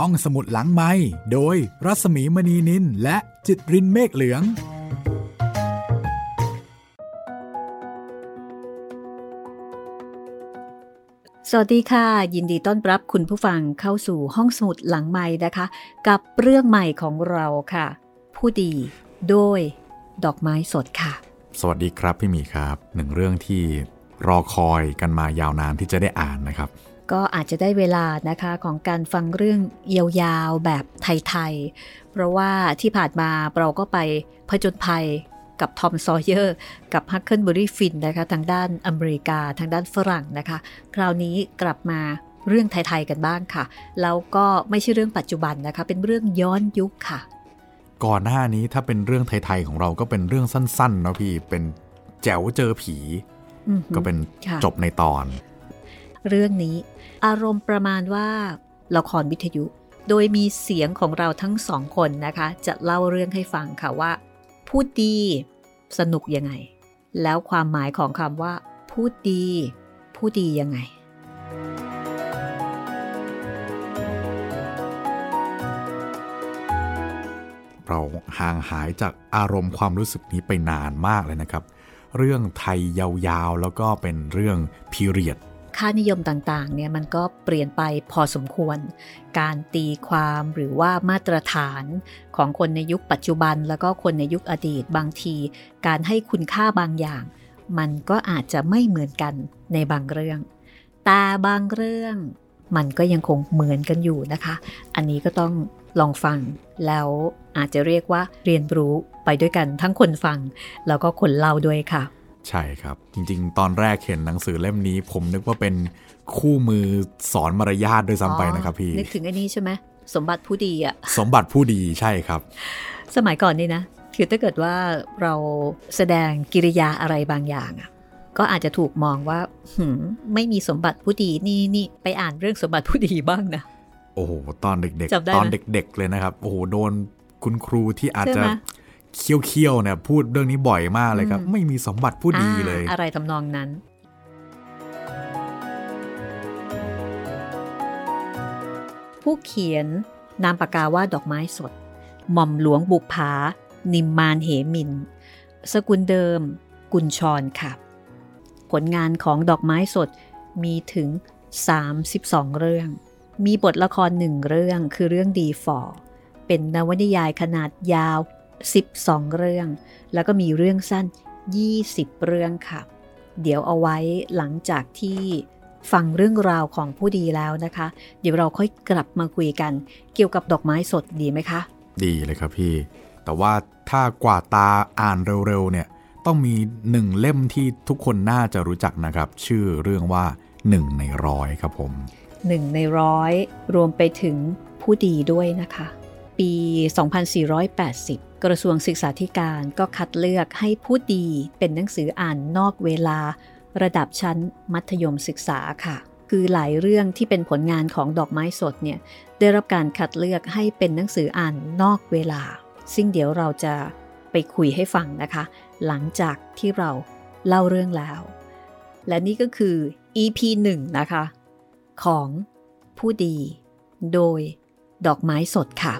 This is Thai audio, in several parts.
ห้องสมุดหลังไมค์โดยรัศมีมณีนินและจิตรินเมฆเหลืองสวัสดีค่ะยินดีต้อนรับคุณผู้ฟังเข้าสู่ห้องสมุดหลังไมค์นะคะกับเรื่องใหม่ของเราค่ะผู้ดีโดยดอกไม้สดค่ะสวัสดีครับพี่หมีครับหนึ่งเรื่องที่รอคอยกันมายาวนานที่จะได้อ่านนะครับก็อาจจะได้เวลานะคะของการฟังเรื่องยาวๆแบบไทยๆเพราะว่าที่ผ่านมาเราก็ไปผจญภัยกับทอมซอเยอร์กับฮักเคิลเบอร์รี่ฟินนะคะทางด้านอเมริกาทางด้านฝรั่งนะคะคราวนี้กลับมาเรื่องไทยๆกันบ้างค่ะแล้วก็ไม่ใช่เรื่องปัจจุบันนะคะเป็นเรื่องย้อนยุคค่ะก่อนหน้านี้ถ้าเป็นเรื่องไทยๆของเราก็เป็นเรื่องสั้นๆเนาะพี่เป็นแจ๋วเจอผีก็เป็นจบในตอนเรื่องนี้อารมณ์ประมาณว่าละครวิทยุโดยมีเสียงของเราทั้งสองคนนะคะจะเล่าเรื่องให้ฟังค่ะว่าพูดดีสนุกยังไงแล้วความหมายของคำว่าพูดดีผู้ดียังไงเราห่างหายจากอารมณ์ความรู้สึกนี้ไปนานมากเลยนะครับเรื่องไทยยาวๆแล้วก็เป็นเรื่องพีเรียดค่านิยมต่างๆเนี่ยมันก็เปลี่ยนไปพอสมควรการตีความหรือว่ามาตรฐานของคนในยุคปัจจุบันแล้วก็คนในยุคอดีตบางทีการให้คุณค่าบางอย่างมันก็อาจจะไม่เหมือนกันในบางเรื่องแต่บางเรื่องมันก็ยังคงเหมือนกันอยู่นะคะอันนี้ก็ต้องลองฟังแล้วอาจจะเรียกว่าเรียนรู้ไปด้วยกันทั้งคนฟังแล้วก็คนเล่าด้วยค่ะใช่ครับจริงๆตอนแรกเห็นหนังสือเล่มนี้ผมนึกว่าเป็นคู่มือสอนมารยาทด้วยซ้ำไปนะครับพี่นึกถึงไอ้นี่ใช่ไหมสมบัติผู้ดีอ่ะสมบัติผู้ดีใช่ครับสมัยก่อนนี่นะคือถ้าเกิดว่าเราแสดงกิริยาอะไรบางอย่างอ่ะก็อาจจะถูกมองว่าไม่มีสมบัติผู้ดีนี่ไปอ่านเรื่องสมบัติผู้ดีบ้างนะโอ้โหตอนเด็กๆตอนเด็กๆเลยนะครับโอ้โหโดนคุณครูที่อาจจะเคี้ยวๆเนี่ยพูดเรื่องนี้บ่อยมากเลยครับไม่มีสมบัติผู้ดีเลยอะไรทำนองนั้นผู้เขียนนามปากกาว่าดอกไม้สดหม่อมหลวงบุภานิมมานเหมินสกุลเดิมกุญชรค่ะผลงานของดอกไม้สดมีถึง32เรื่องมีบทละคร1เรื่องคือเรื่องดีฟอร์เป็นนวนิยายขนาดยาว12เรื่องแล้วก็มีเรื่องสั้น20เรื่องค่ะเดี๋ยวเอาไว้หลังจากที่ฟังเรื่องราวของผู้ดีแล้วนะคะเดี๋ยวเราค่อยกลับมาคุยกันเกี่ยวกับดอกไม้สดดีไหมคะดีเลยครับพี่แต่ว่าถ้ากว่าตาอ่านเร็วๆเนี่ยต้องมี1เล่มที่ทุกคนน่าจะรู้จักนะครับชื่อเรื่องว่า1ในร้อยครับผม1ในร้อยรวมไปถึงผู้ดีด้วยนะคะปี2480กระทรวงศึกษาธิการก็คัดเลือกให้ผู้ดีเป็นหนังสืออ่านนอกเวลาระดับชั้นมัธยมศึกษาค่ะคือหลายเรื่องที่เป็นผลงานของดอกไม้สดเนี่ยได้รับการคัดเลือกให้เป็นหนังสืออ่านนอกเวลาซึ่งเดี๋ยวเราจะไปคุยให้ฟังนะคะหลังจากที่เราเล่าเรื่องแล้วและนี่ก็คือ EP 1 นะคะของผู้ดีโดยดอกไม้สดค่ะ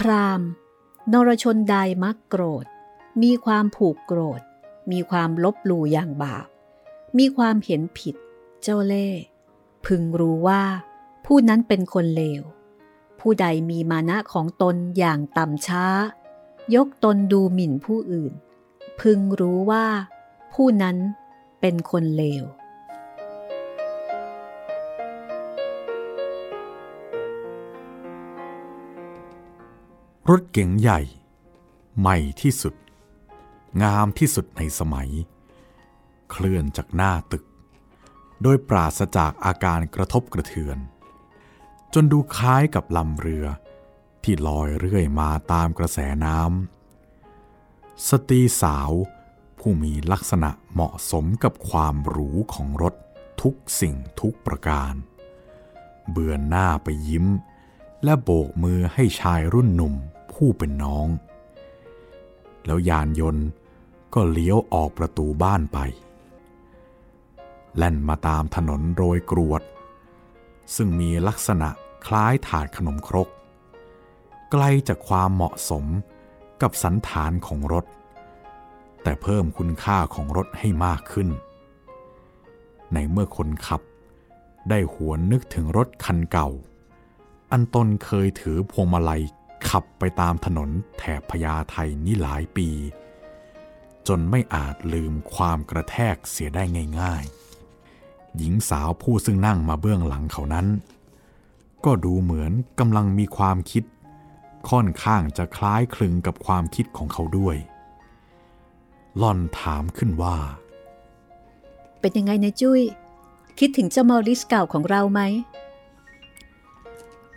พราหมณ์นรชนใดมักโกรธมีความผูกโกรธมีความลบหลู่อย่างบาปมีความเห็นผิดเจ้าเล่ห์พึงรู้ว่าผู้นั้นเป็นคนเลวผู้ใดมีมานะของตนอย่างต่ำช้ายกตนดูหมิ่นผู้อื่นพึงรู้ว่าผู้นั้นเป็นคนเลวรถเก๋งใหญ่ใหม่ที่สุดงามที่สุดในสมัยเคลื่อนจากหน้าตึกโดยปราศจากอาการกระทบกระเทือนจนดูคล้ายกับลำเรือที่ลอยเรื่อยมาตามกระแสน้ำสตรีสาวผู้มีลักษณะเหมาะสมกับความหรูของรถทุกสิ่งทุกประการเบือนหน้าไปยิ้ม และโบกมือให้ชายรุ่นหนุ่มผู้เป็นน้องแล้วยานยนต์ก็เลี้ยวออกประตูบ้านไปแล่นมาตามถนนโรยกรวดซึ่งมีลักษณะคล้ายถาดขนมครกไกลจากความเหมาะสมกับสันฐานของรถแต่เพิ่มคุณค่าของรถให้มากขึ้นในเมื่อคนขับได้หวนนึกถึงรถคันเก่าอันตนเคยถือพวงมาลัยขับไปตามถนนแถบพญาไทนี่หลายปีจนไม่อาจลืมความกระแทกเสียได้ง่ายๆหญิงสาวผู้ซึ่งนั่งมาเบื้องหลังเขานั้นก็ดูเหมือนกำลังมีความคิดค่อนข้างจะคล้ายคลึงกับความคิดของเขาด้วยหล่อนถามขึ้นว่าเป็นยังไงนะจุ้ยคิดถึงเจ้ามอริสเก่าของเราไหม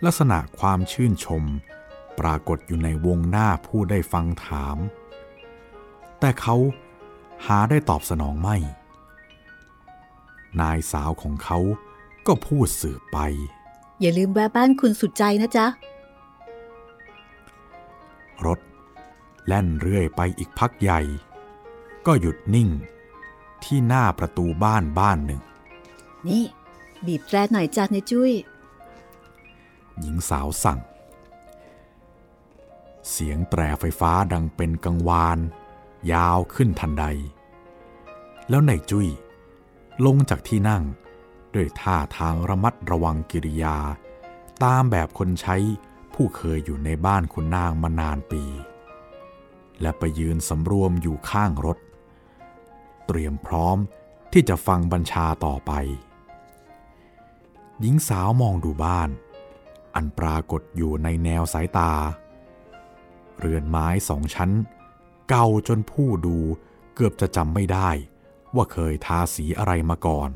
ลักษณะความชื่นชมปรากฏอยู่ในวงหน้าผู้ได้ฟังถามแต่เขาหาได้ตอบสนองไม่นายสาวของเขาก็พูดสืบไปอย่าลืมแวะบ้านคุณสุดใจนะจ๊ะรถแล่นเรื่อยไปอีกพักใหญ่ก็หยุดนิ่งที่หน้าประตูบ้านหนึ่งนี่บีบแตรหน่อยจ้ะนายจุ้ยหญิงสาวสั่งเสียงแตรไฟฟ้าดังเป็นกังวานยาวขึ้นทันใดแล้วนายจุ้ยลงจากที่นั่งด้วยท่าทางระมัดระวังกิริยาตามแบบคนใช้ผู้เคยอยู่ในบ้านคุณนางมานานปีและไปยืนสำรวมอยู่ข้างรถเตรียมพร้อมที่จะฟังบัญชาต่อไปหญิงสาวมองดูบ้านอันปรากฏอยู่ในแนวสายตาเรือนไม้สองชั้นเก่าจนผู้ดูเกือบจะจำไม่ได้ว่าเคยทาสีอะไรมาก่อน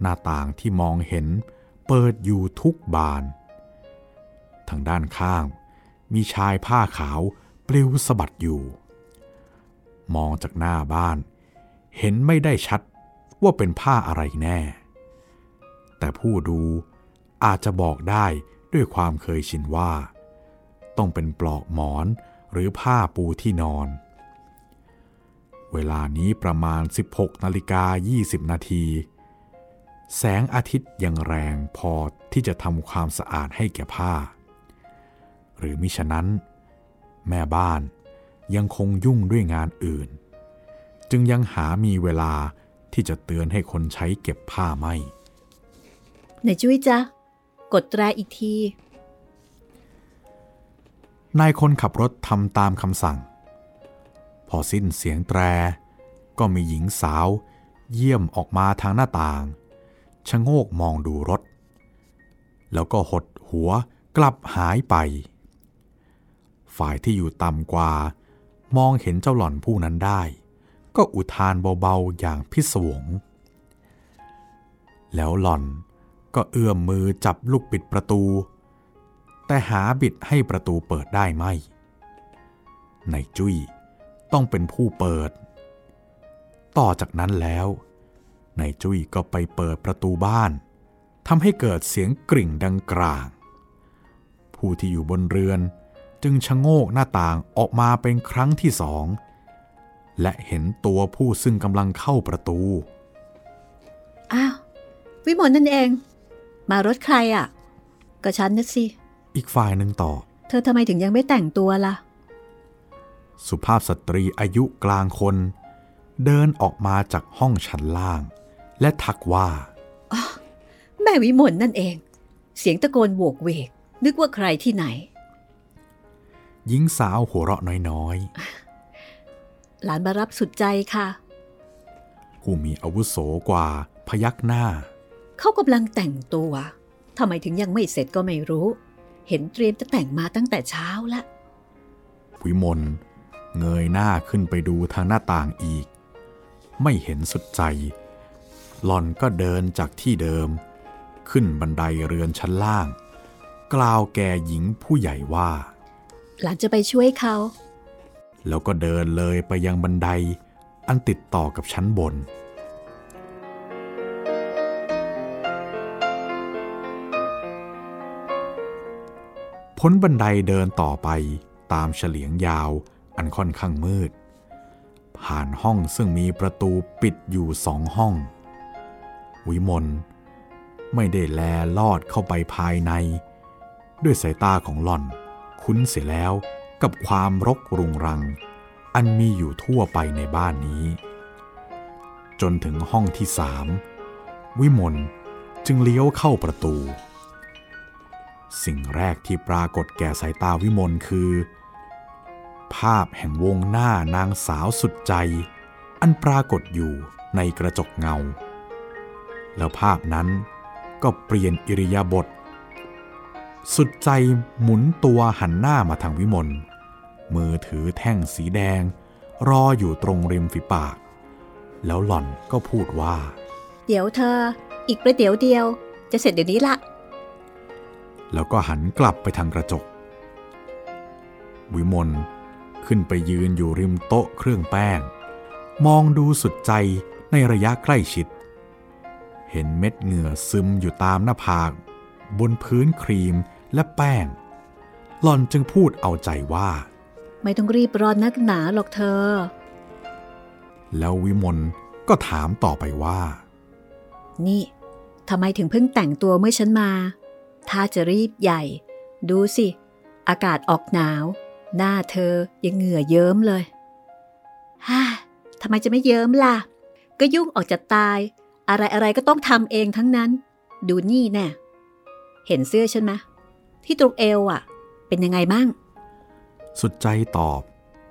หน้าต่างที่มองเห็นเปิดอยู่ทุกบานทางด้านข้างมีชายผ้าขาวปลิวสะบัดอยู่มองจากหน้าบ้านเห็นไม่ได้ชัดว่าเป็นผ้าอะไรแน่แต่ผู้ดูอาจจะบอกได้ด้วยความเคยชินว่าต้องเป็นปลอกหมอนหรือผ้าปูที่นอนเวลานี้ประมาณ 16:20 นาทีแสงอาทิตย์ยังแรงพอที่จะทำความสะอาดให้แก่ผ้าหรือมิฉะนั้นแม่บ้านยังคงยุ่งด้วยงานอื่นจึงยังหามีเวลาที่จะเตือนให้คนใช้เก็บผ้าไม่นายจุ้ยจ๊ะกดแตรอีกทีนายคนขับรถทำตามคำสั่งพอสิ้นเสียงแตรก็มีหญิงสาวเยี่ยมออกมาทางหน้าต่างชะโงกมองดูรถแล้วก็หดหัวกลับหายไปฝ่ายที่อยู่ต่ำกว่ามองเห็นเจ้าหล่อนผู้นั้นได้ก็อุทานเบาๆอย่างพิศวงแล้วหล่อนก็เอื้อมมือจับลูกปิดประตูแต่หาบิดให้ประตูเปิดได้ไม่นายจุ้ยต้องเป็นผู้เปิดต่อจากนั้นแล้วนายจุ้ยก็ไปเปิดประตูบ้านทำให้เกิดเสียงกริ่งดังกลางผู้ที่อยู่บนเรือนจึงชะโงกหน้าต่างออกมาเป็นครั้งที่สองและเห็นตัวผู้ซึ่งกำลังเข้าประตูอ้าววิมลนั่นเองมารถใครอ่ะก็ฉันนะสิอีกฝ่ายหนึ่งตอบเธอทำไมถึงยังไม่แต่งตัวล่ะสุภาพสตรีอายุกลางคนเดินออกมาจากห้องชั้นล่างและทักว่าอ๋อแม่วิมลนั่นเองเสียงตะโกนโหวกเวกนึกว่าใครที่ไหนหญิงสาวหัวเราะน้อยๆหลานมารับสุดใจค่ะผู้มีอาวุโสกว่าพยักหน้าเขากำลังแต่งตัวทำไมถึงยังไม่เสร็จก็ไม่รู้เห็นเตรียมจะแต่งมาตั้งแต่เช้าละวิมลเงยหน้าขึ้นไปดูทางหน้าต่างอีกไม่เห็นสุดใจหล่อนก็เดินจากที่เดิมขึ้นบันไดเรือนชั้นล่างกล่าวแก่หญิงผู้ใหญ่ว่าหลานจะไปช่วยเขาแล้วก็เดินเลยไปยังบันไดอันติดต่อกับชั้นบน พ้นบันไดเดินต่อไปตามเฉลียงยาวอันค่อนข้างมืดผ่านห้องซึ่งมีประตูปิดอยู่2 ห้องวิมลไม่ได้แลลอดเข้าไปภายในด้วยสายตาของหล่อนคุ้นเสียแล้วกับความรกรุงรังอันมีอยู่ทั่วไปในบ้านนี้จนถึงห้องที่3วิมลจึงเลี้ยวเข้าประตูสิ่งแรกที่ปรากฏแก่สายตาวิมลคือภาพแห่งวงหน้านางสาวสุดใจอันปรากฏอยู่ในกระจกเงาแล้วภาพนั้นก็เปลี่ยนอิริยาบถสุดใจหมุนตัวหันหน้ามาทางวิมลมือถือแท่งสีแดงรออยู่ตรงริมฝีปากแล้วหล่อนก็พูดว่าเดี๋ยวเธออีกประเดี๋ยวเดียวจะเสร็จเดี๋ยวนี้ละแล้วก็หันกลับไปทางกระจกวิมลขึ้นไปยืนอยู่ริมโต๊ะเครื่องแป้งมองดูสุดใจในระยะใกล้ชิดเห็นเม็ดเหงื่อซึมอยู่ตามหน้าผากบนพื้นครีมและแป้งหล่อนจึงพูดเอาใจว่าไม่ต้องรีบร้อนนักหนาหรอกเธอแล้ววิมลก็ถามต่อไปว่านี่ทำไมถึงเพิ่งแต่งตัวเมื่อฉันมาถ้าจะรีบใหญ่ดูสิอากาศออกหนาวหน้าเธอยังเหงื่อเยิ้มเลยฮ่าทำไมจะไม่เยิ้มล่ะก็ยุ่งออกจะตายอะไรอะไรก็ต้องทำเองทั้งนั้นดูนี่แน่เห็นเสื้อฉันไหมที่ตรงเอวอ่ะเป็นยังไงมั่งสุดใจตอบ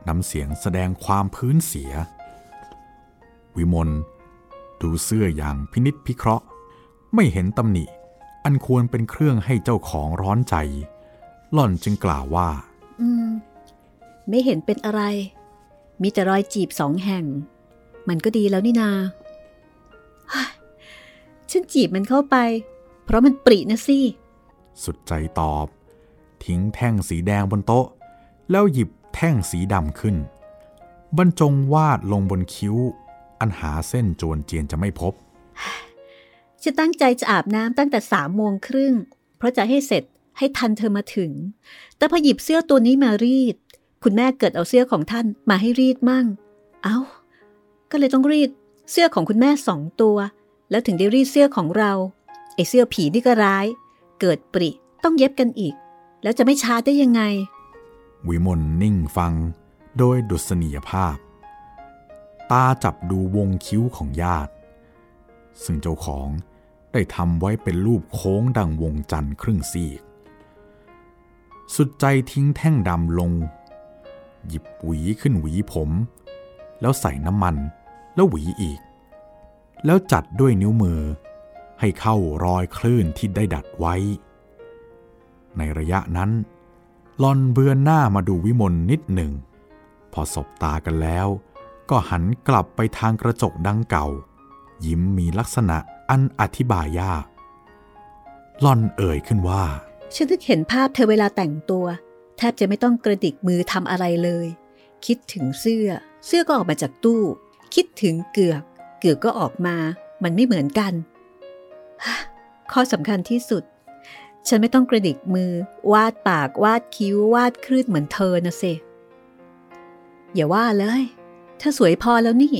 น้ำเสียงแสดงความพื้นเสียวิมลดูเสื้ออย่างพินิจพิเคราะห์ไม่เห็นตำหนิอันควรเป็นเครื่องให้เจ้าของร้อนใจหล่อนจึงกล่าวว่าไม่เห็นเป็นอะไรมีแต่รอยจีบ2 แห่งมันก็ดีแล้วนี่นาฉันจีบมันเข้าไปเพราะมันปรีนะสิสุดใจตอบทิ้งแท่งสีแดงบนโต๊ะแล้วหยิบแท่งสีดำขึ้นบรรจงวาดลงบนคิ้วอันหาเส้นจวนเจียนจะไม่พบฉันตั้งใจจะอาบน้ำตั้งแต่3 โมงครึ่งเพราะจะให้เสร็จให้ทันเธอมาถึงแต่พอหยิบเสื้อตัวนี้มารีดคุณแม่เกิดเอาเสื้อของท่านมาให้รีดมั่งเอ้าก็เลยต้องรีดเสื้อของคุณแม่2 ตัวแล้วถึงได้รีดเสื้อของเราไอ้เสื้อผีนี่ก็ร้ายเกิดปริต้องเย็บกันอีกแล้วจะไม่ช้าได้ยังไงวิมลนิ่งฟังโดยดุษณียภาพตาจับดูวงคิ้วของญาติซึ่งเจ้าของได้ทำไว้เป็นรูปโค้งดังวงจันทร์ครึ่งซีกสุดใจทิ้งแท่งดำลงหยิบหวีขึ้นหวีผมแล้วใส่น้ำมันแล้วหวีอีกแล้วจัดด้วยนิ้วมือให้เข้ารอยคลื่นที่ได้ดัดไว้ในระยะนั้นหล่อนเบือนหน้ามาดูวิมลนิดหนึ่งพอสบตากันแล้วก็หันกลับไปทางกระจกดังเก่ายิ้มมีลักษณะอันอธิบายยากหล่อนเอ่ยขึ้นว่าฉันนึกเห็นภาพเธอเวลาแต่งตัวแทบจะไม่ต้องกระดิกมือทำอะไรเลยคิดถึงเสื้อก็ออกมาจากตู้คิดถึงเกือกก็ออกมามันไม่เหมือนกันข้อสำคัญที่สุดฉันไม่ต้องกระดิกมือวาดปากวาดคิ้ววาดคลื่นเหมือนเธอนะสิอย่าว่าเลยเธอสวยพอแล้วนี่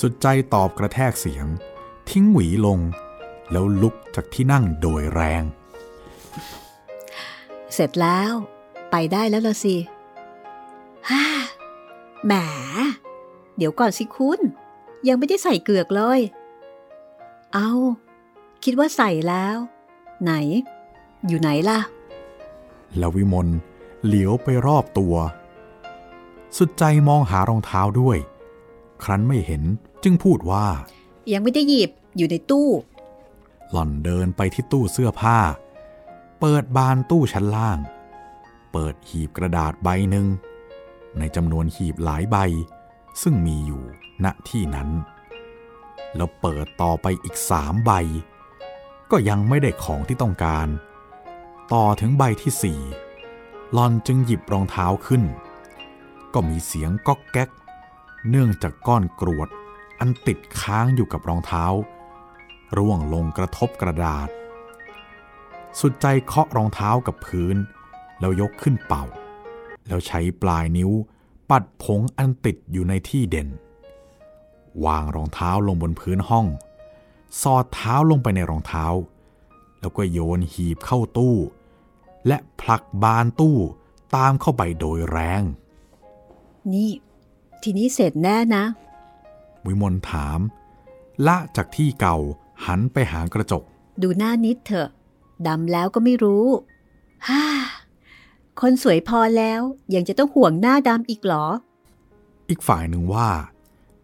สุดใจตอบกระแทกเสียงทิ้งหวีลงแล้วลุกจากที่นั่งโดยแรงเสร็จแล้วไปได้แล้วล่ะสิฮ่าแหมเดี๋ยวก่อนสิคุณยังไม่ได้ใส่เกือกเลยเอาคิดว่าใส่แล้วไหนอยู่ไหนล่ะแล้ววิมลเหลียวไปรอบตัวสุดใจมองหารองเท้าด้วยครั้นไม่เห็นจึงพูดว่ายังไม่ได้หยิบอยู่ในตู้หล่อนเดินไปที่ตู้เสื้อผ้าเปิดบานตู้ชั้นล่างเปิดหีบกระดาษใบหนึ่งในจำนวนหีบหลายใบซึ่งมีอยู่ณที่นั้นแล้วเปิดต่อไปอีก3 ใบก็ยังไม่ได้ของที่ต้องการต่อถึงใบที่4หล่อนจึงหยิบรองเท้าขึ้นก็มีเสียงก๊อกแก๊กเนื่องจากก้อนกรวดอันติดค้างอยู่กับรองเท้าร่วงลงกระทบกระดาษสุดใจเคาะรองเท้ากับพื้น แล้วยกขึ้นเป่าแล้วใช้ปลายนิ้วปัดผงอันติดอยู่ในที่เด่นวางรองเท้าลงบนพื้นห้องสอดเท้าลงไปในรองเท้าแล้วก็โยนหีบเข้าตู้และผลักบานตู้ตามเข้าไปโดยแรงนี่ทีนี้เสร็จแน่นะวิมลถามละจากที่เก่าหันไปหากระจกดูหน้านิดเถอะดำแล้วก็ไม่รู้ฮ่าคนสวยพอแล้วยังจะต้องห่วงหน้าดำอีกหรออีกฝ่ายหนึ่งว่า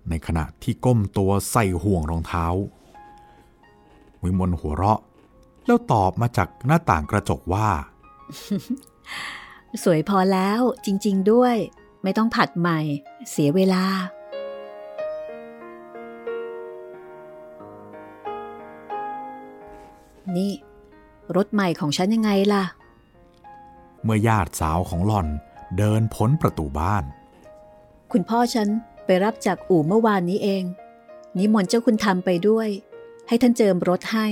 ในขณะที่ก้มตัวใส่ห่วงรองเท้าวิมลหัวเราะแล้วตอบมาจากหน้าต่างกระจกว่าสวยพอแล้วจริงๆด้วยไม่ต้องผัดใหม่เสียเวลานี่รถใหม่ของฉันยังไงล่ะเมื่อญาติสาวของหล่อนเดินพ้นประตูบ้านคุณพ่อฉันไปรับจากอู่เมื่อวานนี้เองนิมนต์เจ้าคุณธรรมไปด้วยให้ท่านเจิมรถให้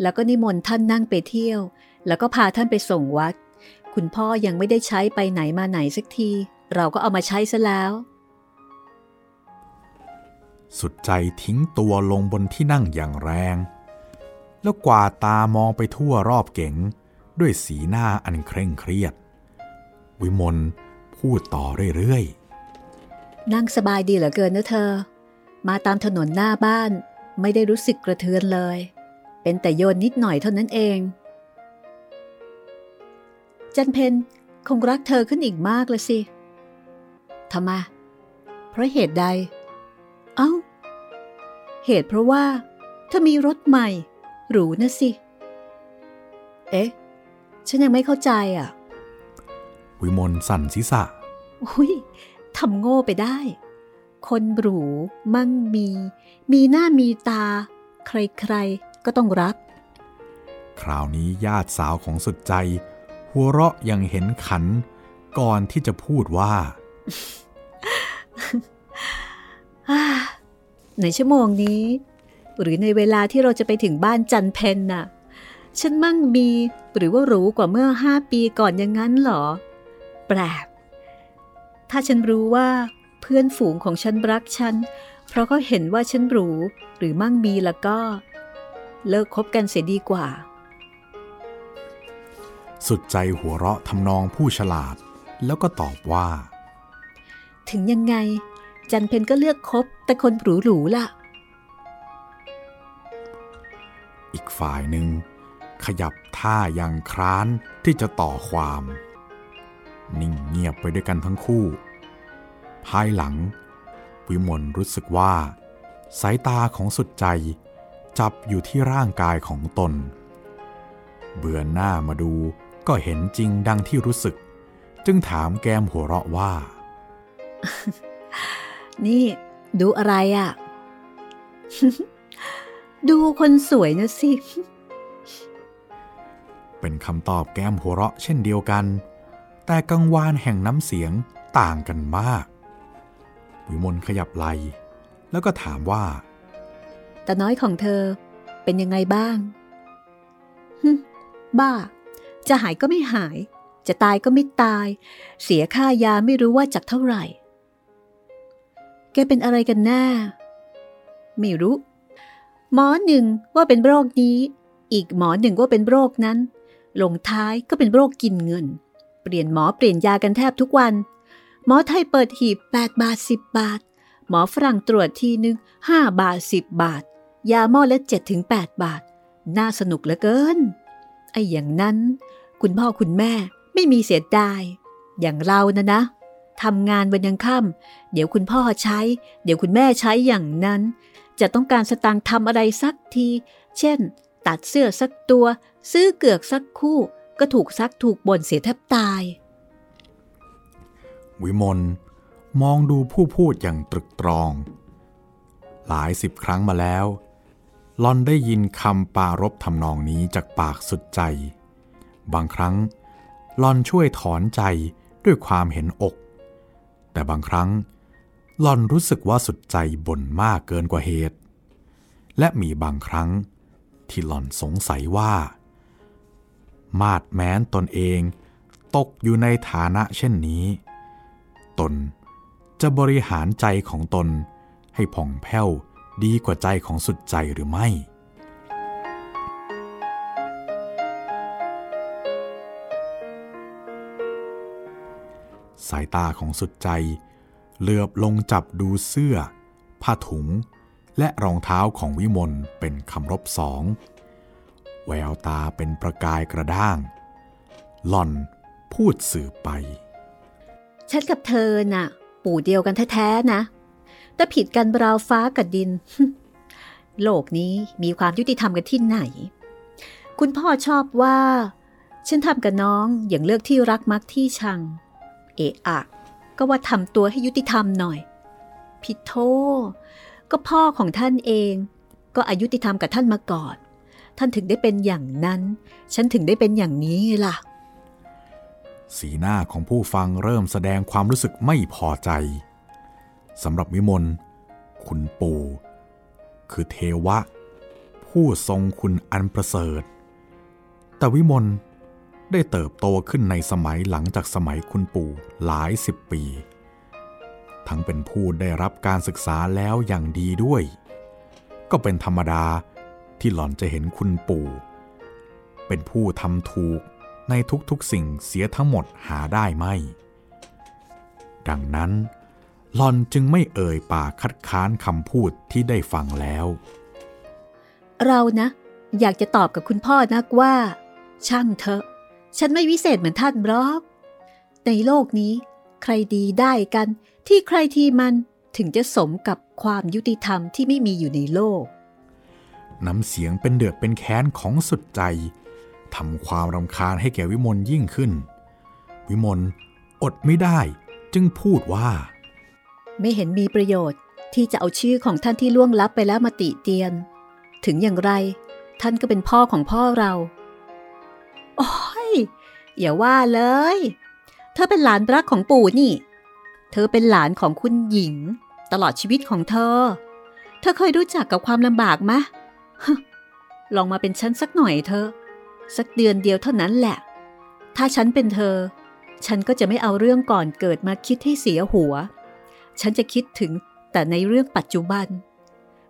แล้วก็นิมนต์ท่านนั่งไปเที่ยวแล้วก็พาท่านไปส่งวัดคุณพ่อยังไม่ได้ใช้ไปไหนมาไหนสักทีเราก็เอามาใช้ซะแล้วสุดใจทิ้งตัวลงบนที่นั่งอย่างแรงแล้วกวาดตามองไปทั่วรอบเก๋งด้วยสีหน้าอันเคร่งเครียดวิมลพูดต่อเรื่อยๆนั่งสบายดีเหลือเกินนะเธอมาตามถนนหน้าบ้านไม่ได้รู้สึกกระเทือนเลยเป็นแต่โยนนิดหน่อยเท่านั้นเองจันเพนคงรักเธอขึ้นอีกมากละสิทำไมเพราะเหตุใดเอ้าเหตุเพราะว่าเธอมีรถใหม่หรูนะสิเอ๊ะฉันยังไม่เข้าใจอ่ะวิมลสั่นศีรษะอุ๊ยทำโง่ไปได้คนหรูมั่งมีหน้ามีตาใครๆก็ต้องรักคราวนี้ญาติสาวของสุดใจหัวเราะยังเห็นขันก่อนที่จะพูดว่าในชั่วโมงนี้หรือในเวลาที่เราจะไปถึงบ้านจันเพนน่ะฉันมั่งมีหรือว่ารู้กว่าเมื่อ5 ปีก่อนอย่างนั้นหรอแปลกถ้าฉันรู้ว่าเพื่อนฝูงของฉันรักฉันเพราะเขาเห็นว่าฉันรู้หรือมั่งมีแล้วก็เลิกคบกันเสียดีกว่าสุดใจหัวเราะทำนองผู้ฉลาดแล้วก็ตอบว่าถึงยังไงจันเพนก็เลือกคบแต่คนหรูๆล่ะอีกฝ่ายหนึ่งขยับท่าอย่างคร้านที่จะต่อความนิ่งเงียบไปด้วยกันทั้งคู่ภายหลังวิมลรู้สึกว่าสายตาของสุดใจจับอยู่ที่ร่างกายของตนเบือนหน้ามาดูก็เห็นจริงดังที่รู้สึกจึงถามแก้มหัวเราะว่านี่ดูอะไรอ่ะ ดูคนสวยนะสิเป็นคำตอบแก้มหัวเราะเช่นเดียวกันแต่กังวานแห่งน้ำเสียงต่างกันมากวิมลขยับไหล่แล้วก็ถามว่าตาน้อยของเธอเป็นยังไงบ้างบ้าจะหายก็ไม่หายจะตายก็ไม่ตายเสียค่ายาไม่รู้ว่าจากเท่าไหร่แกเป็นอะไรกันแน่ไม่รู้หมอหนึ่งว่าเป็นโรคนี้อีกหมอหนึ่งว่าเป็นโรคนั้นลงท้ายก็เป็นโรคกินเงินเปลี่ยนหมอเปลี่ยนยากันแทบทุกวันหมอไทยเปิดหีบ8 บาท10 บาทหมอฝรั่งตรวจทีนึง5 บาท10 บาทยาหม้อละ7 ถึง 8 บาทน่าสนุกเหลือเกินไอ้อย่างนั้นคุณพ่อคุณแม่ไม่มีเสียดายอย่างเรานะทำงานวันยังค่ำเดี๋ยวคุณพ่อใช้เดี๋ยวคุณแม่ใช้อย่างนั้นจะต้องการสตางค์ทำอะไรสักทีเช่นตัดเสื้อสักตัวซื้อเกือกสักคู่ก็ถูกซักถูกบ่นเสียแทบตายวิมลมองดูผู้พูดอย่างตรึกตรองหลายสิบครั้งมาแล้วหล่อนได้ยินคำปารภทำนองนี้จากปากสุดใจบางครั้งหล่อนช่วยถอนใจด้วยความเห็นอกแต่บางครั้งหล่อนรู้สึกว่าสุดใจบ่นมากเกินกว่าเหตุและมีบางครั้งที่หล่อนสงสัยว่ามาดแม้นตนเอง ตกอยู่ในฐานะเช่นนี้ตนจะบริหารใจของตนให้ผ่องแผ้วดีกว่าใจของสุดใจหรือไม่สายตาของสุดใจเหลือบลงจับดูเสื้อผ้าถุงและรองเท้าของวิมลเป็นคำรบสองแววตาเป็นประกายกระด้างหล่อนพูดสืบไปฉันกับเธอน่ะปู่เดียวกันแท้ๆนะแต่ผิดกันราวฟ้ากับดินโลกนี้มีความยุติธรรมกันที่ไหนคุณพ่อชอบว่าฉันทำกับน้องอย่างเลือกที่รักมักที่ชังเอะอะก็ว่าทำตัวให้ยุติธรรมหน่อยผิดโทษก็พ่อของท่านเองก็อายุติธรรมกับท่านมาก่อนท่านถึงได้เป็นอย่างนั้นฉันถึงได้เป็นอย่างนี้ล่ะสีหน้าของผู้ฟังเริ่มแสดงความรู้สึกไม่พอใจสำหรับวิมลคุณปู่คือเทวะผู้ทรงคุณอันประเสริฐแต่วิมลได้เติบโตขึ้นในสมัยหลังจากสมัยคุณปู่หลายสิบปีทั้งเป็นผู้ได้รับการศึกษาแล้วอย่างดีด้วยก็เป็นธรรมดาที่หล่อนจะเห็นคุณปู่เป็นผู้ทำถูกในทุกๆสิ่งเสียทั้งหมดหาได้ไม่ดังนั้นหล่อนจึงไม่เอ่ยปากคัดค้านคำพูดที่ได้ฟังแล้วเรานะอยากจะตอบกับคุณพ่อนักว่าช่างเถอะฉันไม่วิเศษเหมือนท่านบล็อกในโลกนี้ใครดีได้กันที่ใครที่มันถึงจะสมกับความยุติธรรมที่ไม่มีอยู่ในโลกน้ำเสียงเป็นเดือดเป็นแค้นของสุดใจทำความรำคาญให้แก่วิมลยิ่งขึ้นวิมลอดไม่ได้จึงพูดว่าไม่เห็นมีประโยชน์ที่จะเอาชื่อของท่านที่ล่วงลับไปแล้วมาติเตียนถึงอย่างไรท่านก็เป็นพ่อของพ่อเราโอ้ยอย่าว่าเลยเธอเป็นหลานรักของปู่นี่เธอเป็นหลานของคุณหญิงตลอดชีวิตของเธอเธอเคยรู้จักกับความลำบากมะลองมาเป็นฉันสักหน่อยเธอสักเดือนเดียวเท่านั้นแหละถ้าฉันเป็นเธอฉันก็จะไม่เอาเรื่องก่อนเกิดมาคิดให้เสียหัวฉันจะคิดถึงแต่ในเรื่องปัจจุบัน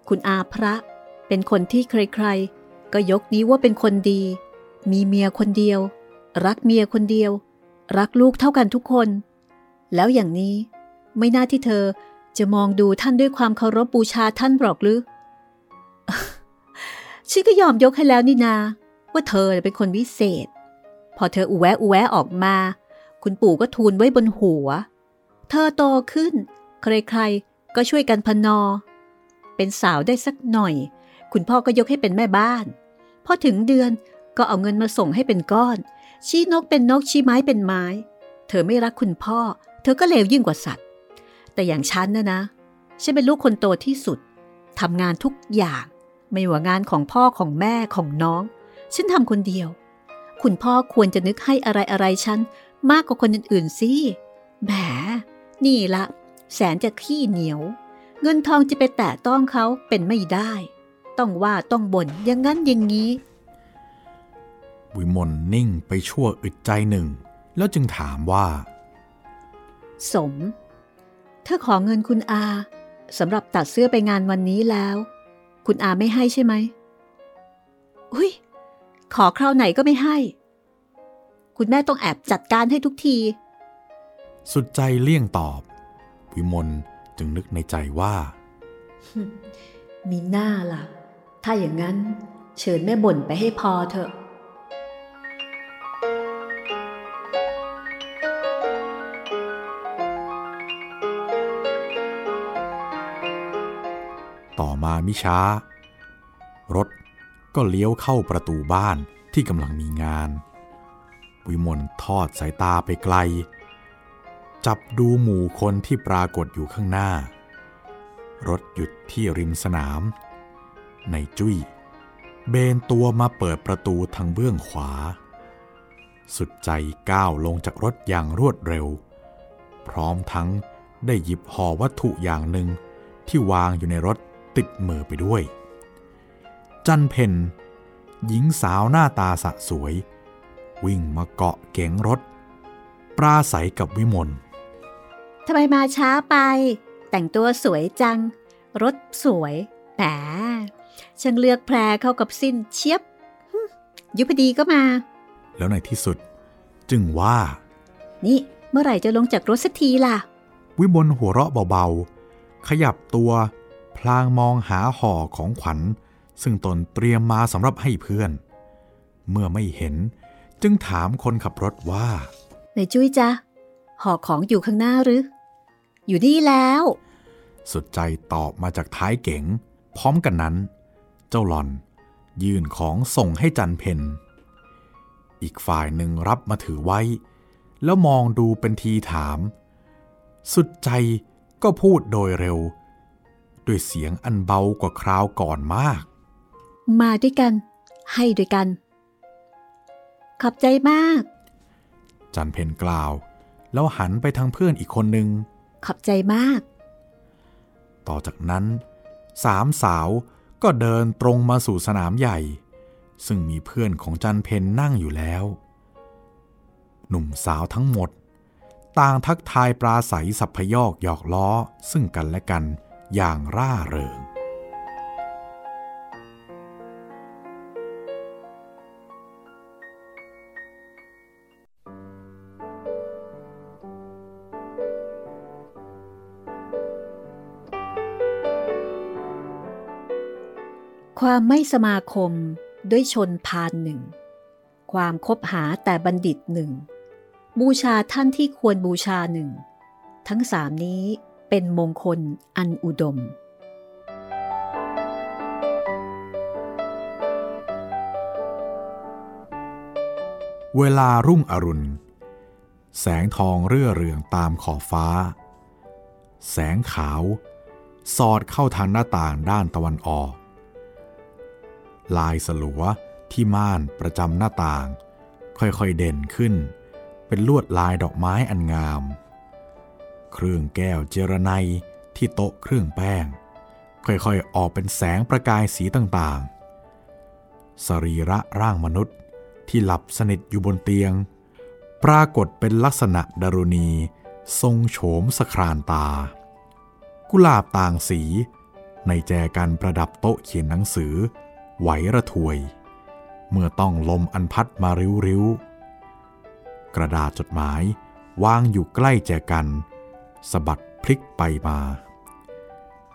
คุณอาพระเป็นคนที่ใครๆก็ยกนิ้วว่าเป็นคนดีมีเมียคนเดียวรักเมียคนเดียวรักลูกเท่ากันทุกคนแล้วอย่างนี้ไม่น่าที่เธอจะมองดูท่านด้วยความเคารพบูชาท่านหรอกหรือฉันก็ยอมยกให้แล้วนี่นาว่าเธอเป็นคนวิเศษพอเธออุแวะออกมาคุณปู่ก็ทูลไว้บนหัวเธอโตขึ้นใครๆก็ช่วยกันพนอเป็นสาวได้สักหน่อยคุณพ่อก็ยกให้เป็นแม่บ้านพอถึงเดือนก็เอาเงินมาส่งให้เป็นก้อนชี้นกเป็นนกชี้ไม้เป็นไม้เธอไม่รักคุณพ่อเธอก็เลวยิ่งกว่าสัตว์แต่อย่างฉันนะฉันเป็นลูกคนโตที่สุดทำงานทุกอย่างไม่ว่างานของพ่อของแม่ของน้องฉันทำคนเดียวคุณพ่อควรจะนึกให้อะไรๆฉันมากกว่าคนอื่นๆสิแหมนี่ละแสนจะขี้เหนียวเงินทองจะไปแตะต้องเขาเป็นไม่ได้ต้องว่าต้องบ่นอย่างนั้นอย่างนี้วิมลนิ่งไปชั่วอึดใจหนึ่งแล้วจึงถามว่าสมเธอขอเงินคุณอาสำหรับตัดเสื้อไปงานวันนี้แล้วคุณอาไม่ให้ใช่ไหมอุ้ยขอคราวไหนก็ไม่ให้คุณแม่ต้องแอบจัดการให้ทุกทีสุดใจเลี่ยงตอบวิมลจึงนึกในใจว่ามีหน้าล่ะถ้าอย่างนั้นเชิญแม่บ่นไปให้พอเถอะต่อมามิช้ารถก็เลี้ยวเข้าประตูบ้านที่กำลังมีงานวิมลทอดสายตาไปไกลจับดูหมู่คนที่ปรากฏอยู่ข้างหน้ารถหยุดที่ริมสนามนายจุ้ยเบนตัวมาเปิดประตูทางเบื้องขวาสุดใจก้าวลงจากรถอย่างรวดเร็วพร้อมทั้งได้หยิบห่อวัตถุอย่างหนึ่งที่วางอยู่ในรถติดมือไปด้วยจันเพ็ญหญิงสาวหน้าตาสะสวยวิ่งมาเกาะเก๋งรถ ปราศัยกับวิมลทำไมมาช้าไปแต่งตัวสวยจังรถสวยแหมช่างเลือกแพรเข้ากับสิ้นเชียบยุพดีก็มาแล้วในที่สุดจึงว่านี่เมื่อไหร่จะลงจากรถสักทีล่ะวิมลหัวเราะเบาๆขยับตัวพลางมองหาห่อของขวัญซึ่งตนเตรียมมาสำหรับให้เพื่อนเมื่อไม่เห็นจึงถามคนขับรถว่าไหนจุ้ยจ๊ะห่อของอยู่ข้างหน้าหรืออยู่นี่แล้วสุดใจตอบมาจากท้ายเก๋งพร้อมกันนั้นเจ้าหล่อนยื่นของส่งให้จันเพนอีกฝ่ายหนึ่งรับมาถือไว้แล้วมองดูเป็นทีถามสุดใจก็พูดโดยเร็วด้วยเสียงอันเบากว่าคราวก่อนมากมาด้วยกันให้ด้วยกันขอบใจมากจันเพนกล่าวแล้วหันไปทางเพื่อนอีกคนนึงขอบใจมากต่อจากนั้นสามสาวก็เดินตรงมาสู่สนามใหญ่ซึ่งมีเพื่อนของจันเพนนั่งอยู่แล้วหนุ่มสาวทั้งหมดต่างทักทายปราศัยสัพยอกหยอกล้อซึ่งกันและกันอย่างร่าเริงความไม่สมาคมด้วยชนพาลหนึ่งความคบหาแต่บัณฑิตหนึ่งบูชาท่านที่ควรบูชาหนึ่งทั้งสามนี้เป็นมงคลอันอุดมเวลารุ่งอรุณแสงทองเรื่อเรืองตามขอบฟ้าแสงขาวสอดเข้าทางหน้าต่างด้านตะวันออกลายสลัวที่ม่านประจำหน้าต่างค่อยๆเด่นขึ้นเป็นลวดลายดอกไม้อันงามเครื่องแก้วเจรไนที่โต๊ะเครื่องแป้งค่อยๆออกเป็นแสงประกายสีต่างๆสรีระร่างมนุษย์ที่หลับสนิทอยู่บนเตียงปรากฏเป็นลักษณะดารุณีทรงโฉมสครานตากุหลาบต่างสีในแจกันประดับโต๊ะเขียนหนังสือไหวระถวยเมื่อต้องลมอันพัดมาริ้วๆกระดาษจดหมายวางอยู่ใกล้แจกันสะบัดพลิกไปมา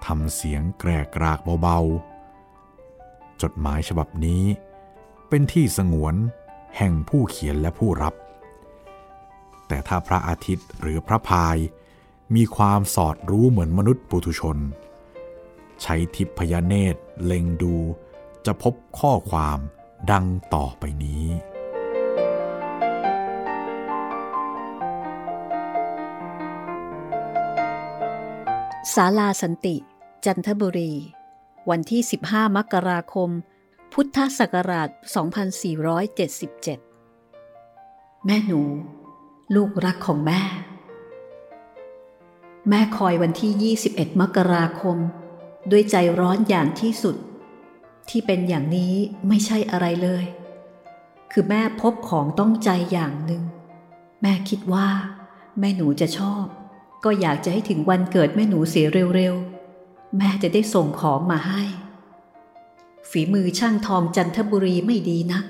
ทำเสียงแกรกรากเบาๆจดหมายฉบับนี้เป็นที่สงวนแห่งผู้เขียนและผู้รับแต่ถ้าพระอาทิตย์หรือพระพายมีความสอดรู้เหมือนมนุษย์ปุถุชนใช้ทิพยเนตรเล็งดูจะพบข้อความดังต่อไปนี้ศาลาสันติจันทบุรีวันที่15มกราคมพุทธศักราช2477แม่หนูลูกรักของแม่แม่คอยวันที่21มกราคมด้วยใจร้อนอย่างที่สุดที่เป็นอย่างนี้ไม่ใช่อะไรเลยคือแม่พบของต้องใจอย่างหนึ่งแม่คิดว่าแม่หนูจะชอบก็อยากจะให้ถึงวันเกิดแม่หนูเสียเร็วๆแม่จะได้ส่งของมาให้ฝีมือช่างทองจันทบุรีไม่ดีนัก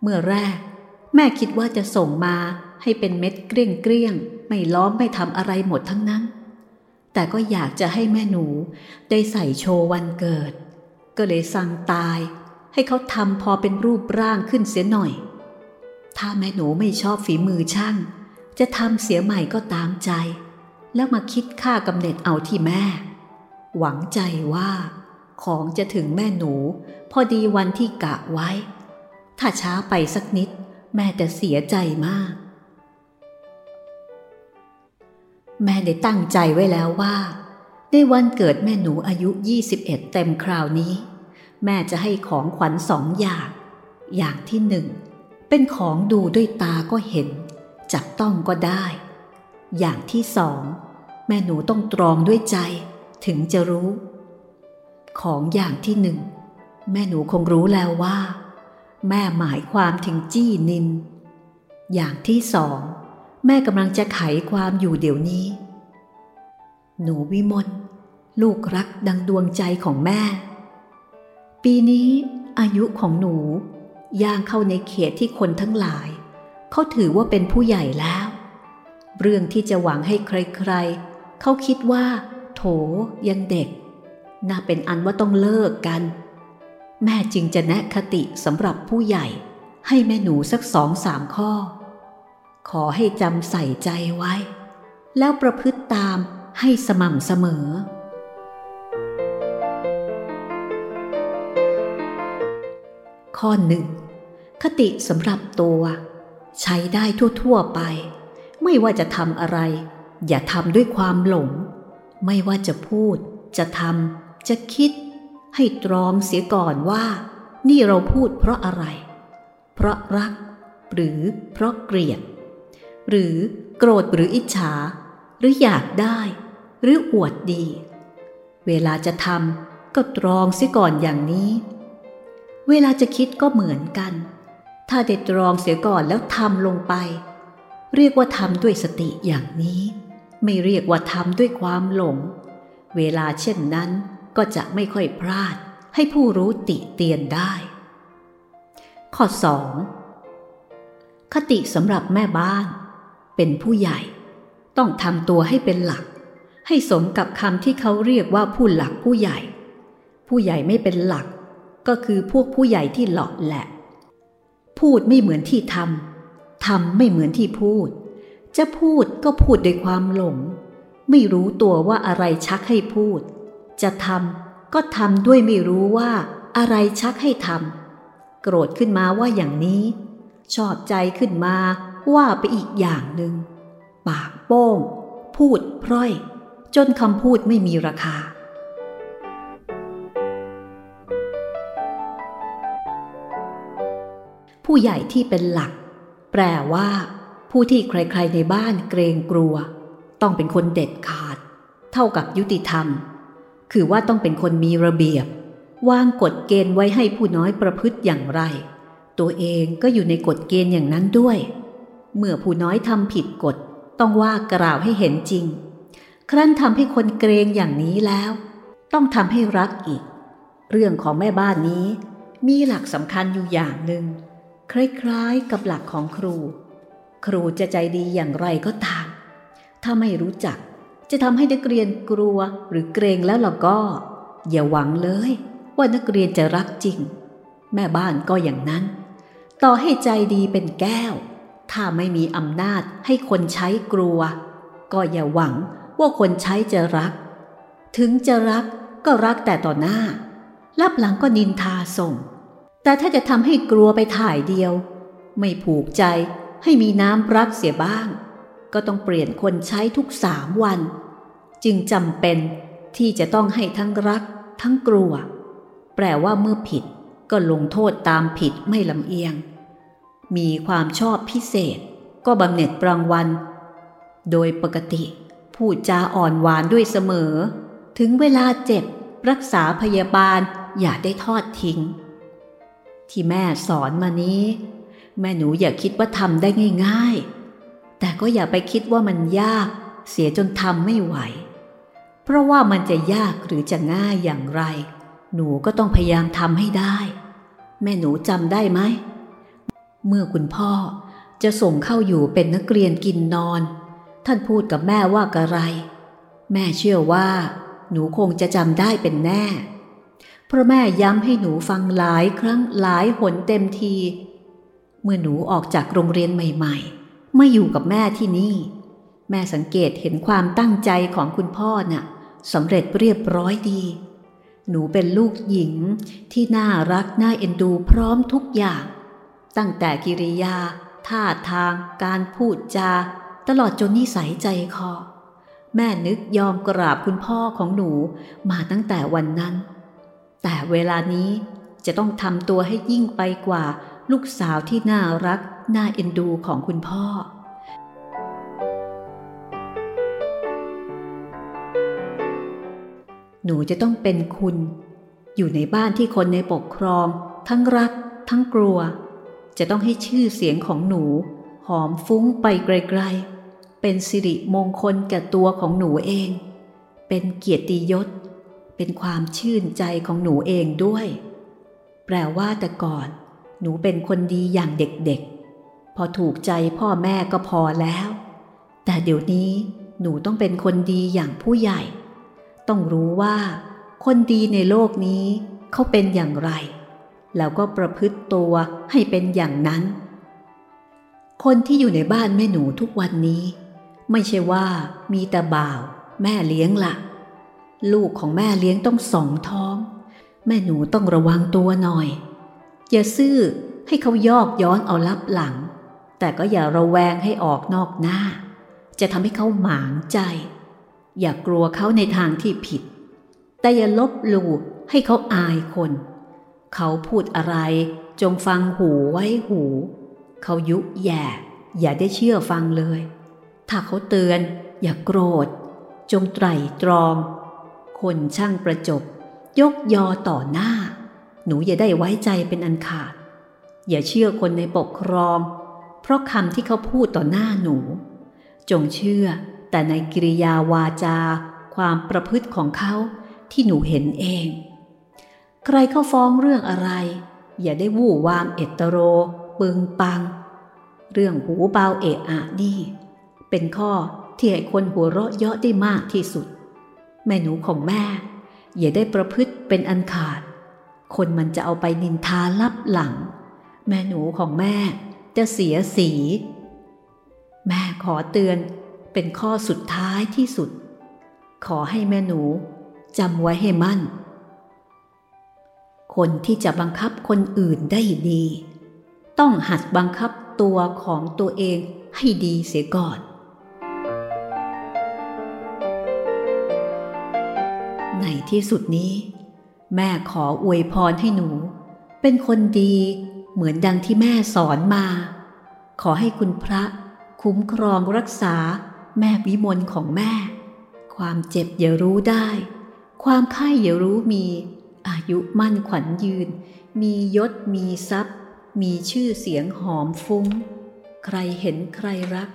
เมื่อแรกแม่คิดว่าจะส่งมาให้เป็นเม็ดเกลี้ยงๆไม่ล้อมไม่ทำอะไรหมดทั้งนั้นแต่ก็อยากจะให้แม่หนูได้ใส่โชว์วันเกิดก็เลยสั่งตายให้เขาทำพอเป็นรูปร่างขึ้นเสียหน่อยถ้าแม่หนูไม่ชอบฝีมือช่างจะทำเสียใหม่ก็ตามใจแล้วมาคิดค่ากำเนิดเอาที่แม่หวังใจว่าของจะถึงแม่หนูพอดีวันที่กะไว้ถ้าช้าไปสักนิดแม่จะเสียใจมากแม่ได้ตั้งใจไว้แล้วว่าในวันเกิดแม่หนูอายุ21เต็มคราวนี้แม่จะให้ของขวัญ2อย่างอย่างที่หนึ่งเป็นของดูด้วยตาก็เห็นจับต้องก็ได้อย่างที่สองแม่หนูต้องตรองด้วยใจถึงจะรู้ของอย่างที่หนึ่งแม่หนูคงรู้แล้วว่าแม่หมายความถึงจี้นินอย่างที่สอง แม่กำลังจะไขความอยู่เดี๋ยวนี้หนูวิมลลูกรักดังดวงใจของแม่ปีนี้อายุของหนูย่างเข้าในเขตที่คนทั้งหลายเขาถือว่าเป็นผู้ใหญ่แล้วเรื่องที่จะหวังให้ใครๆเขาคิดว่าโถยังเด็กน่าเป็นอันว่าต้องเลิกกันแม่จึงจะแนะคติสำหรับผู้ใหญ่ให้แม่หนูสัก 2-3 ข้อขอให้จำใส่ใจไว้แล้วประพฤติตามให้สม่ำเสมอข้อ 1 คติสำหรับตัวใช้ได้ทั่วๆไปไม่ว่าจะทำอะไรอย่าทำด้วยความหลงไม่ว่าจะพูดจะทำจะคิดให้ตรอมเสียก่อนว่านี่เราพูดเพราะอะไรเพราะรักหรือเพราะเกลียดหรือโกรธหรืออิจฉาหรืออยากได้หรืออวดดีเวลาจะทำก็ตรองเสียก่อนอย่างนี้เวลาจะคิดก็เหมือนกันถ้าได้ตรองเสียก่อนแล้วทำลงไปเรียกว่าทำด้วยสติอย่างนี้ไม่เรียกว่าทำด้วยความหลงเวลาเช่นนั้นก็จะไม่ค่อยพลาดให้ผู้รู้ติเตียนได้ข้อ 2 คติสำหรับแม่บ้านเป็นผู้ใหญ่ต้องทำตัวให้เป็นหลักให้สมกับคำที่เขาเรียกว่าผู้หลักผู้ใหญ่ผู้ใหญ่ไม่เป็นหลักก็คือพวกผู้ใหญ่ที่หลอกแหละพูดไม่เหมือนที่ทำทำไม่เหมือนที่พูดจะพูดก็พูดด้วยความหลงไม่รู้ตัวว่าอะไรชักให้พูดจะทำก็ทำด้วยไม่รู้ว่าอะไรชักให้ทำโกรธขึ้นมาว่าอย่างนี้ชอบใจขึ้นมาว่าไปอีกอย่างหนึ่งปากโป้งพูดพร่อยจนคำพูดไม่มีราคาผู้ใหญ่ที่เป็นหลักแปลว่าผู้ที่ใครๆในบ้านเกรงกลัวต้องเป็นคนเด็ดขาดเท่ากับยุติธรรมคือว่าต้องเป็นคนมีระเบียบวางกฎเกณฑ์ไว้ให้ผู้น้อยประพฤติอย่างไรตัวเองก็อยู่ในกฎเกณฑ์อย่างนั้นด้วยเมื่อผู้น้อยทำผิดกฎต้องว่ากล่าวให้เห็นจริงครั้นทำให้คนเกรงอย่างนี้แล้วต้องทำให้รักอีกเรื่องของแม่บ้านนี้มีหลักสำคัญอยู่อย่างหนึ่งคล้ายๆกับหลักของครูครูจะใจดีอย่างไรก็ตามถ้าไม่รู้จักจะทำให้นักเรียนกลัวหรือเกรงแล้วล่ะก็อย่าหวังเลยว่านักเรียนจะรักจริงแม่บ้านก็อย่างนั้นต่อให้ใจดีเป็นแก้วถ้าไม่มีอำนาจให้คนใช้กลัวก็อย่าหวังว่าคนใช้จะรักถึงจะรักก็รักแต่ต่อหน้าลับหลังก็นินทาส่งแต่ถ้าจะทำให้กลัวไปถ่ายเดียวไม่ผูกใจให้มีน้ำรักเสียบ้างก็ต้องเปลี่ยนคนใช้ทุก3 วันจึงจำเป็นที่จะต้องให้ทั้งรักทั้งกลัวแปลว่าเมื่อผิดก็ลงโทษตามผิดไม่ลำเอียงมีความชอบพิเศษก็บำเหน็จปรางวัลโดยปกติพูดจาอ่อนหวานด้วยเสมอถึงเวลาเจ็บรักษาพยาบาลอย่าได้ทอดทิ้งที่แม่สอนมานี้แม่หนูอย่าคิดว่าทำได้ง่ายๆแต่ก็อย่าไปคิดว่ามันยากเสียจนทำไม่ไหวเพราะว่ามันจะยากหรือจะง่ายอย่างไรหนูก็ต้องพยายามทำให้ได้แม่หนูจำได้ไหมเมื่อคุณพ่อจะส่งเข้าอยู่เป็นนักเรียนกินนอนท่านพูดกับแม่ว่าอะไรแม่เชื่อว่าหนูคงจะจำได้เป็นแน่เพราะแม่ย้ำให้หนูฟังหลายครั้งหลายหนเต็มทีเมื่อหนูออกจากโรงเรียนใหม่ๆมาอยู่กับแม่ที่นี่แม่สังเกตเห็นความตั้งใจของคุณพ่อน่ะสำเร็จเรียบร้อยดีหนูเป็นลูกหญิงที่น่ารักน่าเอ็นดูพร้อมทุกอย่างตั้งแต่กิริยาท่าทางการพูดจาตลอดจนนิสัยใจคอแม่นึกยอมกราบคุณพ่อของหนูมาตั้งแต่วันนั้นแต่เวลานี้จะต้องทำตัวให้ยิ่งไปกว่าลูกสาวที่น่ารักน่าเอ็นดูของคุณพ่อหนูจะต้องเป็นคุณอยู่ในบ้านที่คนในปกครองทั้งรักทั้งกลัวจะต้องให้ชื่อเสียงของหนูหอมฟุ้งไปไกลๆ เป็นสิริมงคลแก่ตัวของหนูเองเป็นเกียรติยศเป็นความชื่นใจของหนูเองด้วยแปลว่าแต่ก่อนหนูเป็นคนดีอย่างเด็กๆพอถูกใจพ่อแม่ก็พอแล้วแต่เดี๋ยวนี้หนูต้องเป็นคนดีอย่างผู้ใหญ่ต้องรู้ว่าคนดีในโลกนี้เขาเป็นอย่างไรแล้วก็ประพฤติตัวให้เป็นอย่างนั้นคนที่อยู่ในบ้านแม่หนูทุกวันนี้ไม่ใช่ว่ามีแต่บ่าวแม่เลี้ยงล่ะลูกของแม่เลี้ยงต้องสองท้องแม่หนูต้องระวังตัวหน่อยอย่าซื่อให้เขายอกย้อนเอาลับหลังแต่ก็อย่าระแวงให้ออกนอกหน้าจะทำให้เขาหมางใจอย่ากลัวเขาในทางที่ผิดแต่อย่าลบหลู่ให้เขาอายคนเขาพูดอะไรจงฟังหูไว้หูเขายุแย่อย่าได้เชื่อฟังเลยถ้าเขาเตือนอย่าโกรธจงไตร่ตรองคนช่างประจบยกยอต่อหน้าหนูอย่าได้ไว้ใจเป็นอันขาดอย่าเชื่อคนในปกครองเพราะคำที่เขาพูดต่อหน้าหนูจงเชื่อแต่ในกิริยาวาจาความประพฤติของเขาที่หนูเห็นเองใครเขาฟ้องเรื่องอะไรอย่าได้วู่วามเอตโรปึงปังเรื่องหูเบาเอะอะนี่เป็นข้อที่ให้คนหัวเราะเยาะได้มากที่สุดแม่หนูของแม่อย่าได้ประพฤติเป็นอันขาดคนมันจะเอาไปนินทาลับหลังแม่หนูของแม่จะเสียสีแม่ขอเตือนเป็นข้อสุดท้ายที่สุดขอให้แม่หนูจำไว้ให้มั่นคนที่จะบังคับคนอื่นได้ดีต้องหัดบังคับตัวของตัวเองให้ดีเสียก่อนในที่สุดนี้แม่ขออวยพรให้หนูเป็นคนดีเหมือนดังที่แม่สอนมาขอให้คุณพระคุ้มครองรักษาแม่วิมลของแม่ความเจ็บอย่ารู้ได้ความไข้อย่ารู้มีอายุมั่นขวัญยืนมียศมีทรัพย์มีชื่อเสียงหอมฟุ้งใครเห็นใครรัก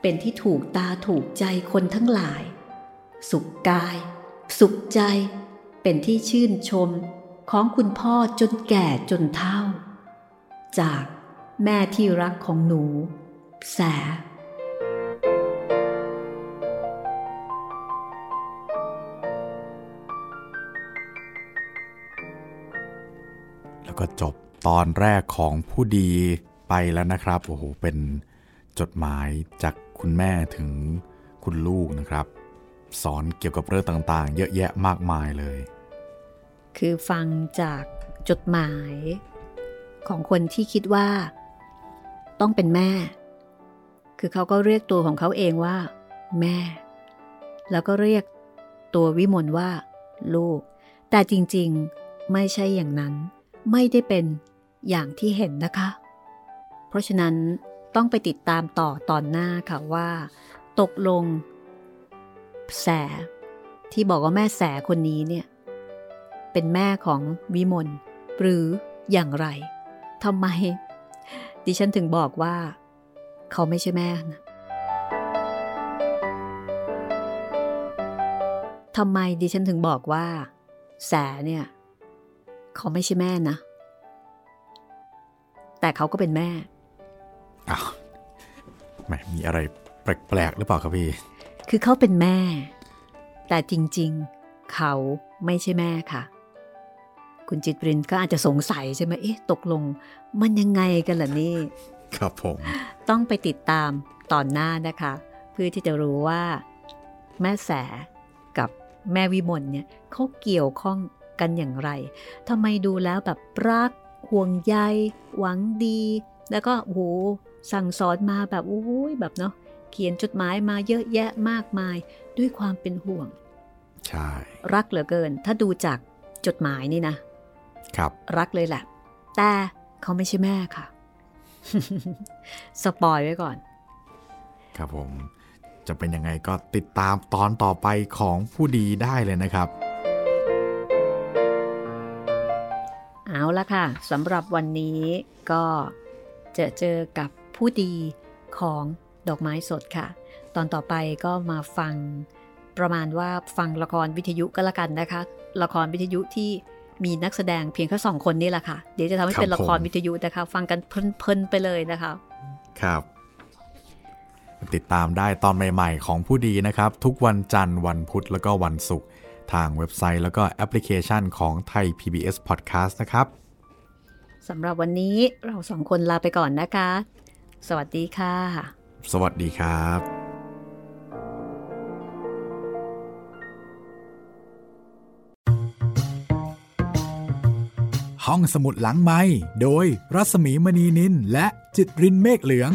เป็นที่ถูกตาถูกใจคนทั้งหลายสุขกายสุขใจเป็นที่ชื่นชมของคุณพ่อจนแก่จนเฒ่าจากแม่ที่รักของหนูแสแล้วก็จบตอนแรกของผู้ดีไปแล้วนะครับโอ้โหเป็นจดหมายจากคุณแม่ถึงคุณลูกนะครับสอนเกี่ยวกับเรื่องต่างๆเยอะแยะมากมายเลยคือฟังจากจดหมายของคนที่คิดว่าต้องเป็นแม่คือเขาก็เรียกตัวของเขาเองว่าแม่แล้วก็เรียกตัววิมลว่าลูกแต่จริงๆไม่ใช่อย่างนั้นไม่ได้เป็นอย่างที่เห็นนะคะเพราะฉะนั้นต้องไปติดตามต่อตอนหน้าค่ะว่าตกลงแสที่บอกว่าแม่แสคนนี้เนี่ยเป็นแม่ของวิมลหรืออย่างไรทำไมดิฉันถึงบอกว่าเขาไม่ใช่แม่นะทำไมดิฉันถึงบอกว่าแสเนี่ยเขาไม่ใช่แม่นะแต่เขาก็เป็นแม่อ้าวไม่มีอะไรแปลกๆหรือเปล่าครับพี่คือเขาเป็นแม่แต่จริงๆเขาไม่ใช่แม่ค่ะคุณจิตปรินก็อาจจะสงสัยใช่ไหมเอ๊ะตกลงมันยังไงกันล่ะนี่ครับผมต้องไปติดตามตอนหน้านะคะเพื่อที่จะรู้ว่าแม่แสกับแม่วิมลเนี่ยเขาเกี่ยวข้องกันอย่างไรทำไมดูแล้วแบบรักห่วงใยหวังดีแล้วก็โหสั่งสอนมาแบบโอ้ยแบบเนาะเขียนจดหมายมาเยอะแยะมากมายด้วยความเป็นห่วงใช่รักเหลือเกินถ้าดูจากจดหมายนี่นะครับรักเลยแหละแต่เขาไม่ใช่แม่ค่ะ สปอยไว้ก่อนครับผมจะเป็นยังไงก็ติดตามตอนต่อไปของผู้ดีได้เลยนะครับเอาละค่ะสำหรับวันนี้ก็เจอกับผู้ดีของดอกไม้สดค่ะ ตอนต่อไปก็มาฟังประมาณว่าฟังละครวิทยุก็แล้วกันนะคะละครวิทยุที่มีนักแสดงเพียงแค่2คนนี่แหละค่ะเดี๋ยวจะทำให้เป็นละครวิทยุนะคะฟังกันเพลินๆไปเลยนะคะครับติดตามได้ตอนใหม่ๆของผู้ดีนะครับทุกวันจันทร์วันพุธแล้วก็วันศุกร์ทางเว็บไซต์แล้วก็แอปพลิเคชันของไทย PBS Podcast นะครับสำหรับวันนี้เรา2คนลาไปก่อนนะคะสวัสดีค่ะสวัสดีครับห้องสมุดหลังไมค์โดยรัศมีมณีนินและจิตรินเมฆเหลือง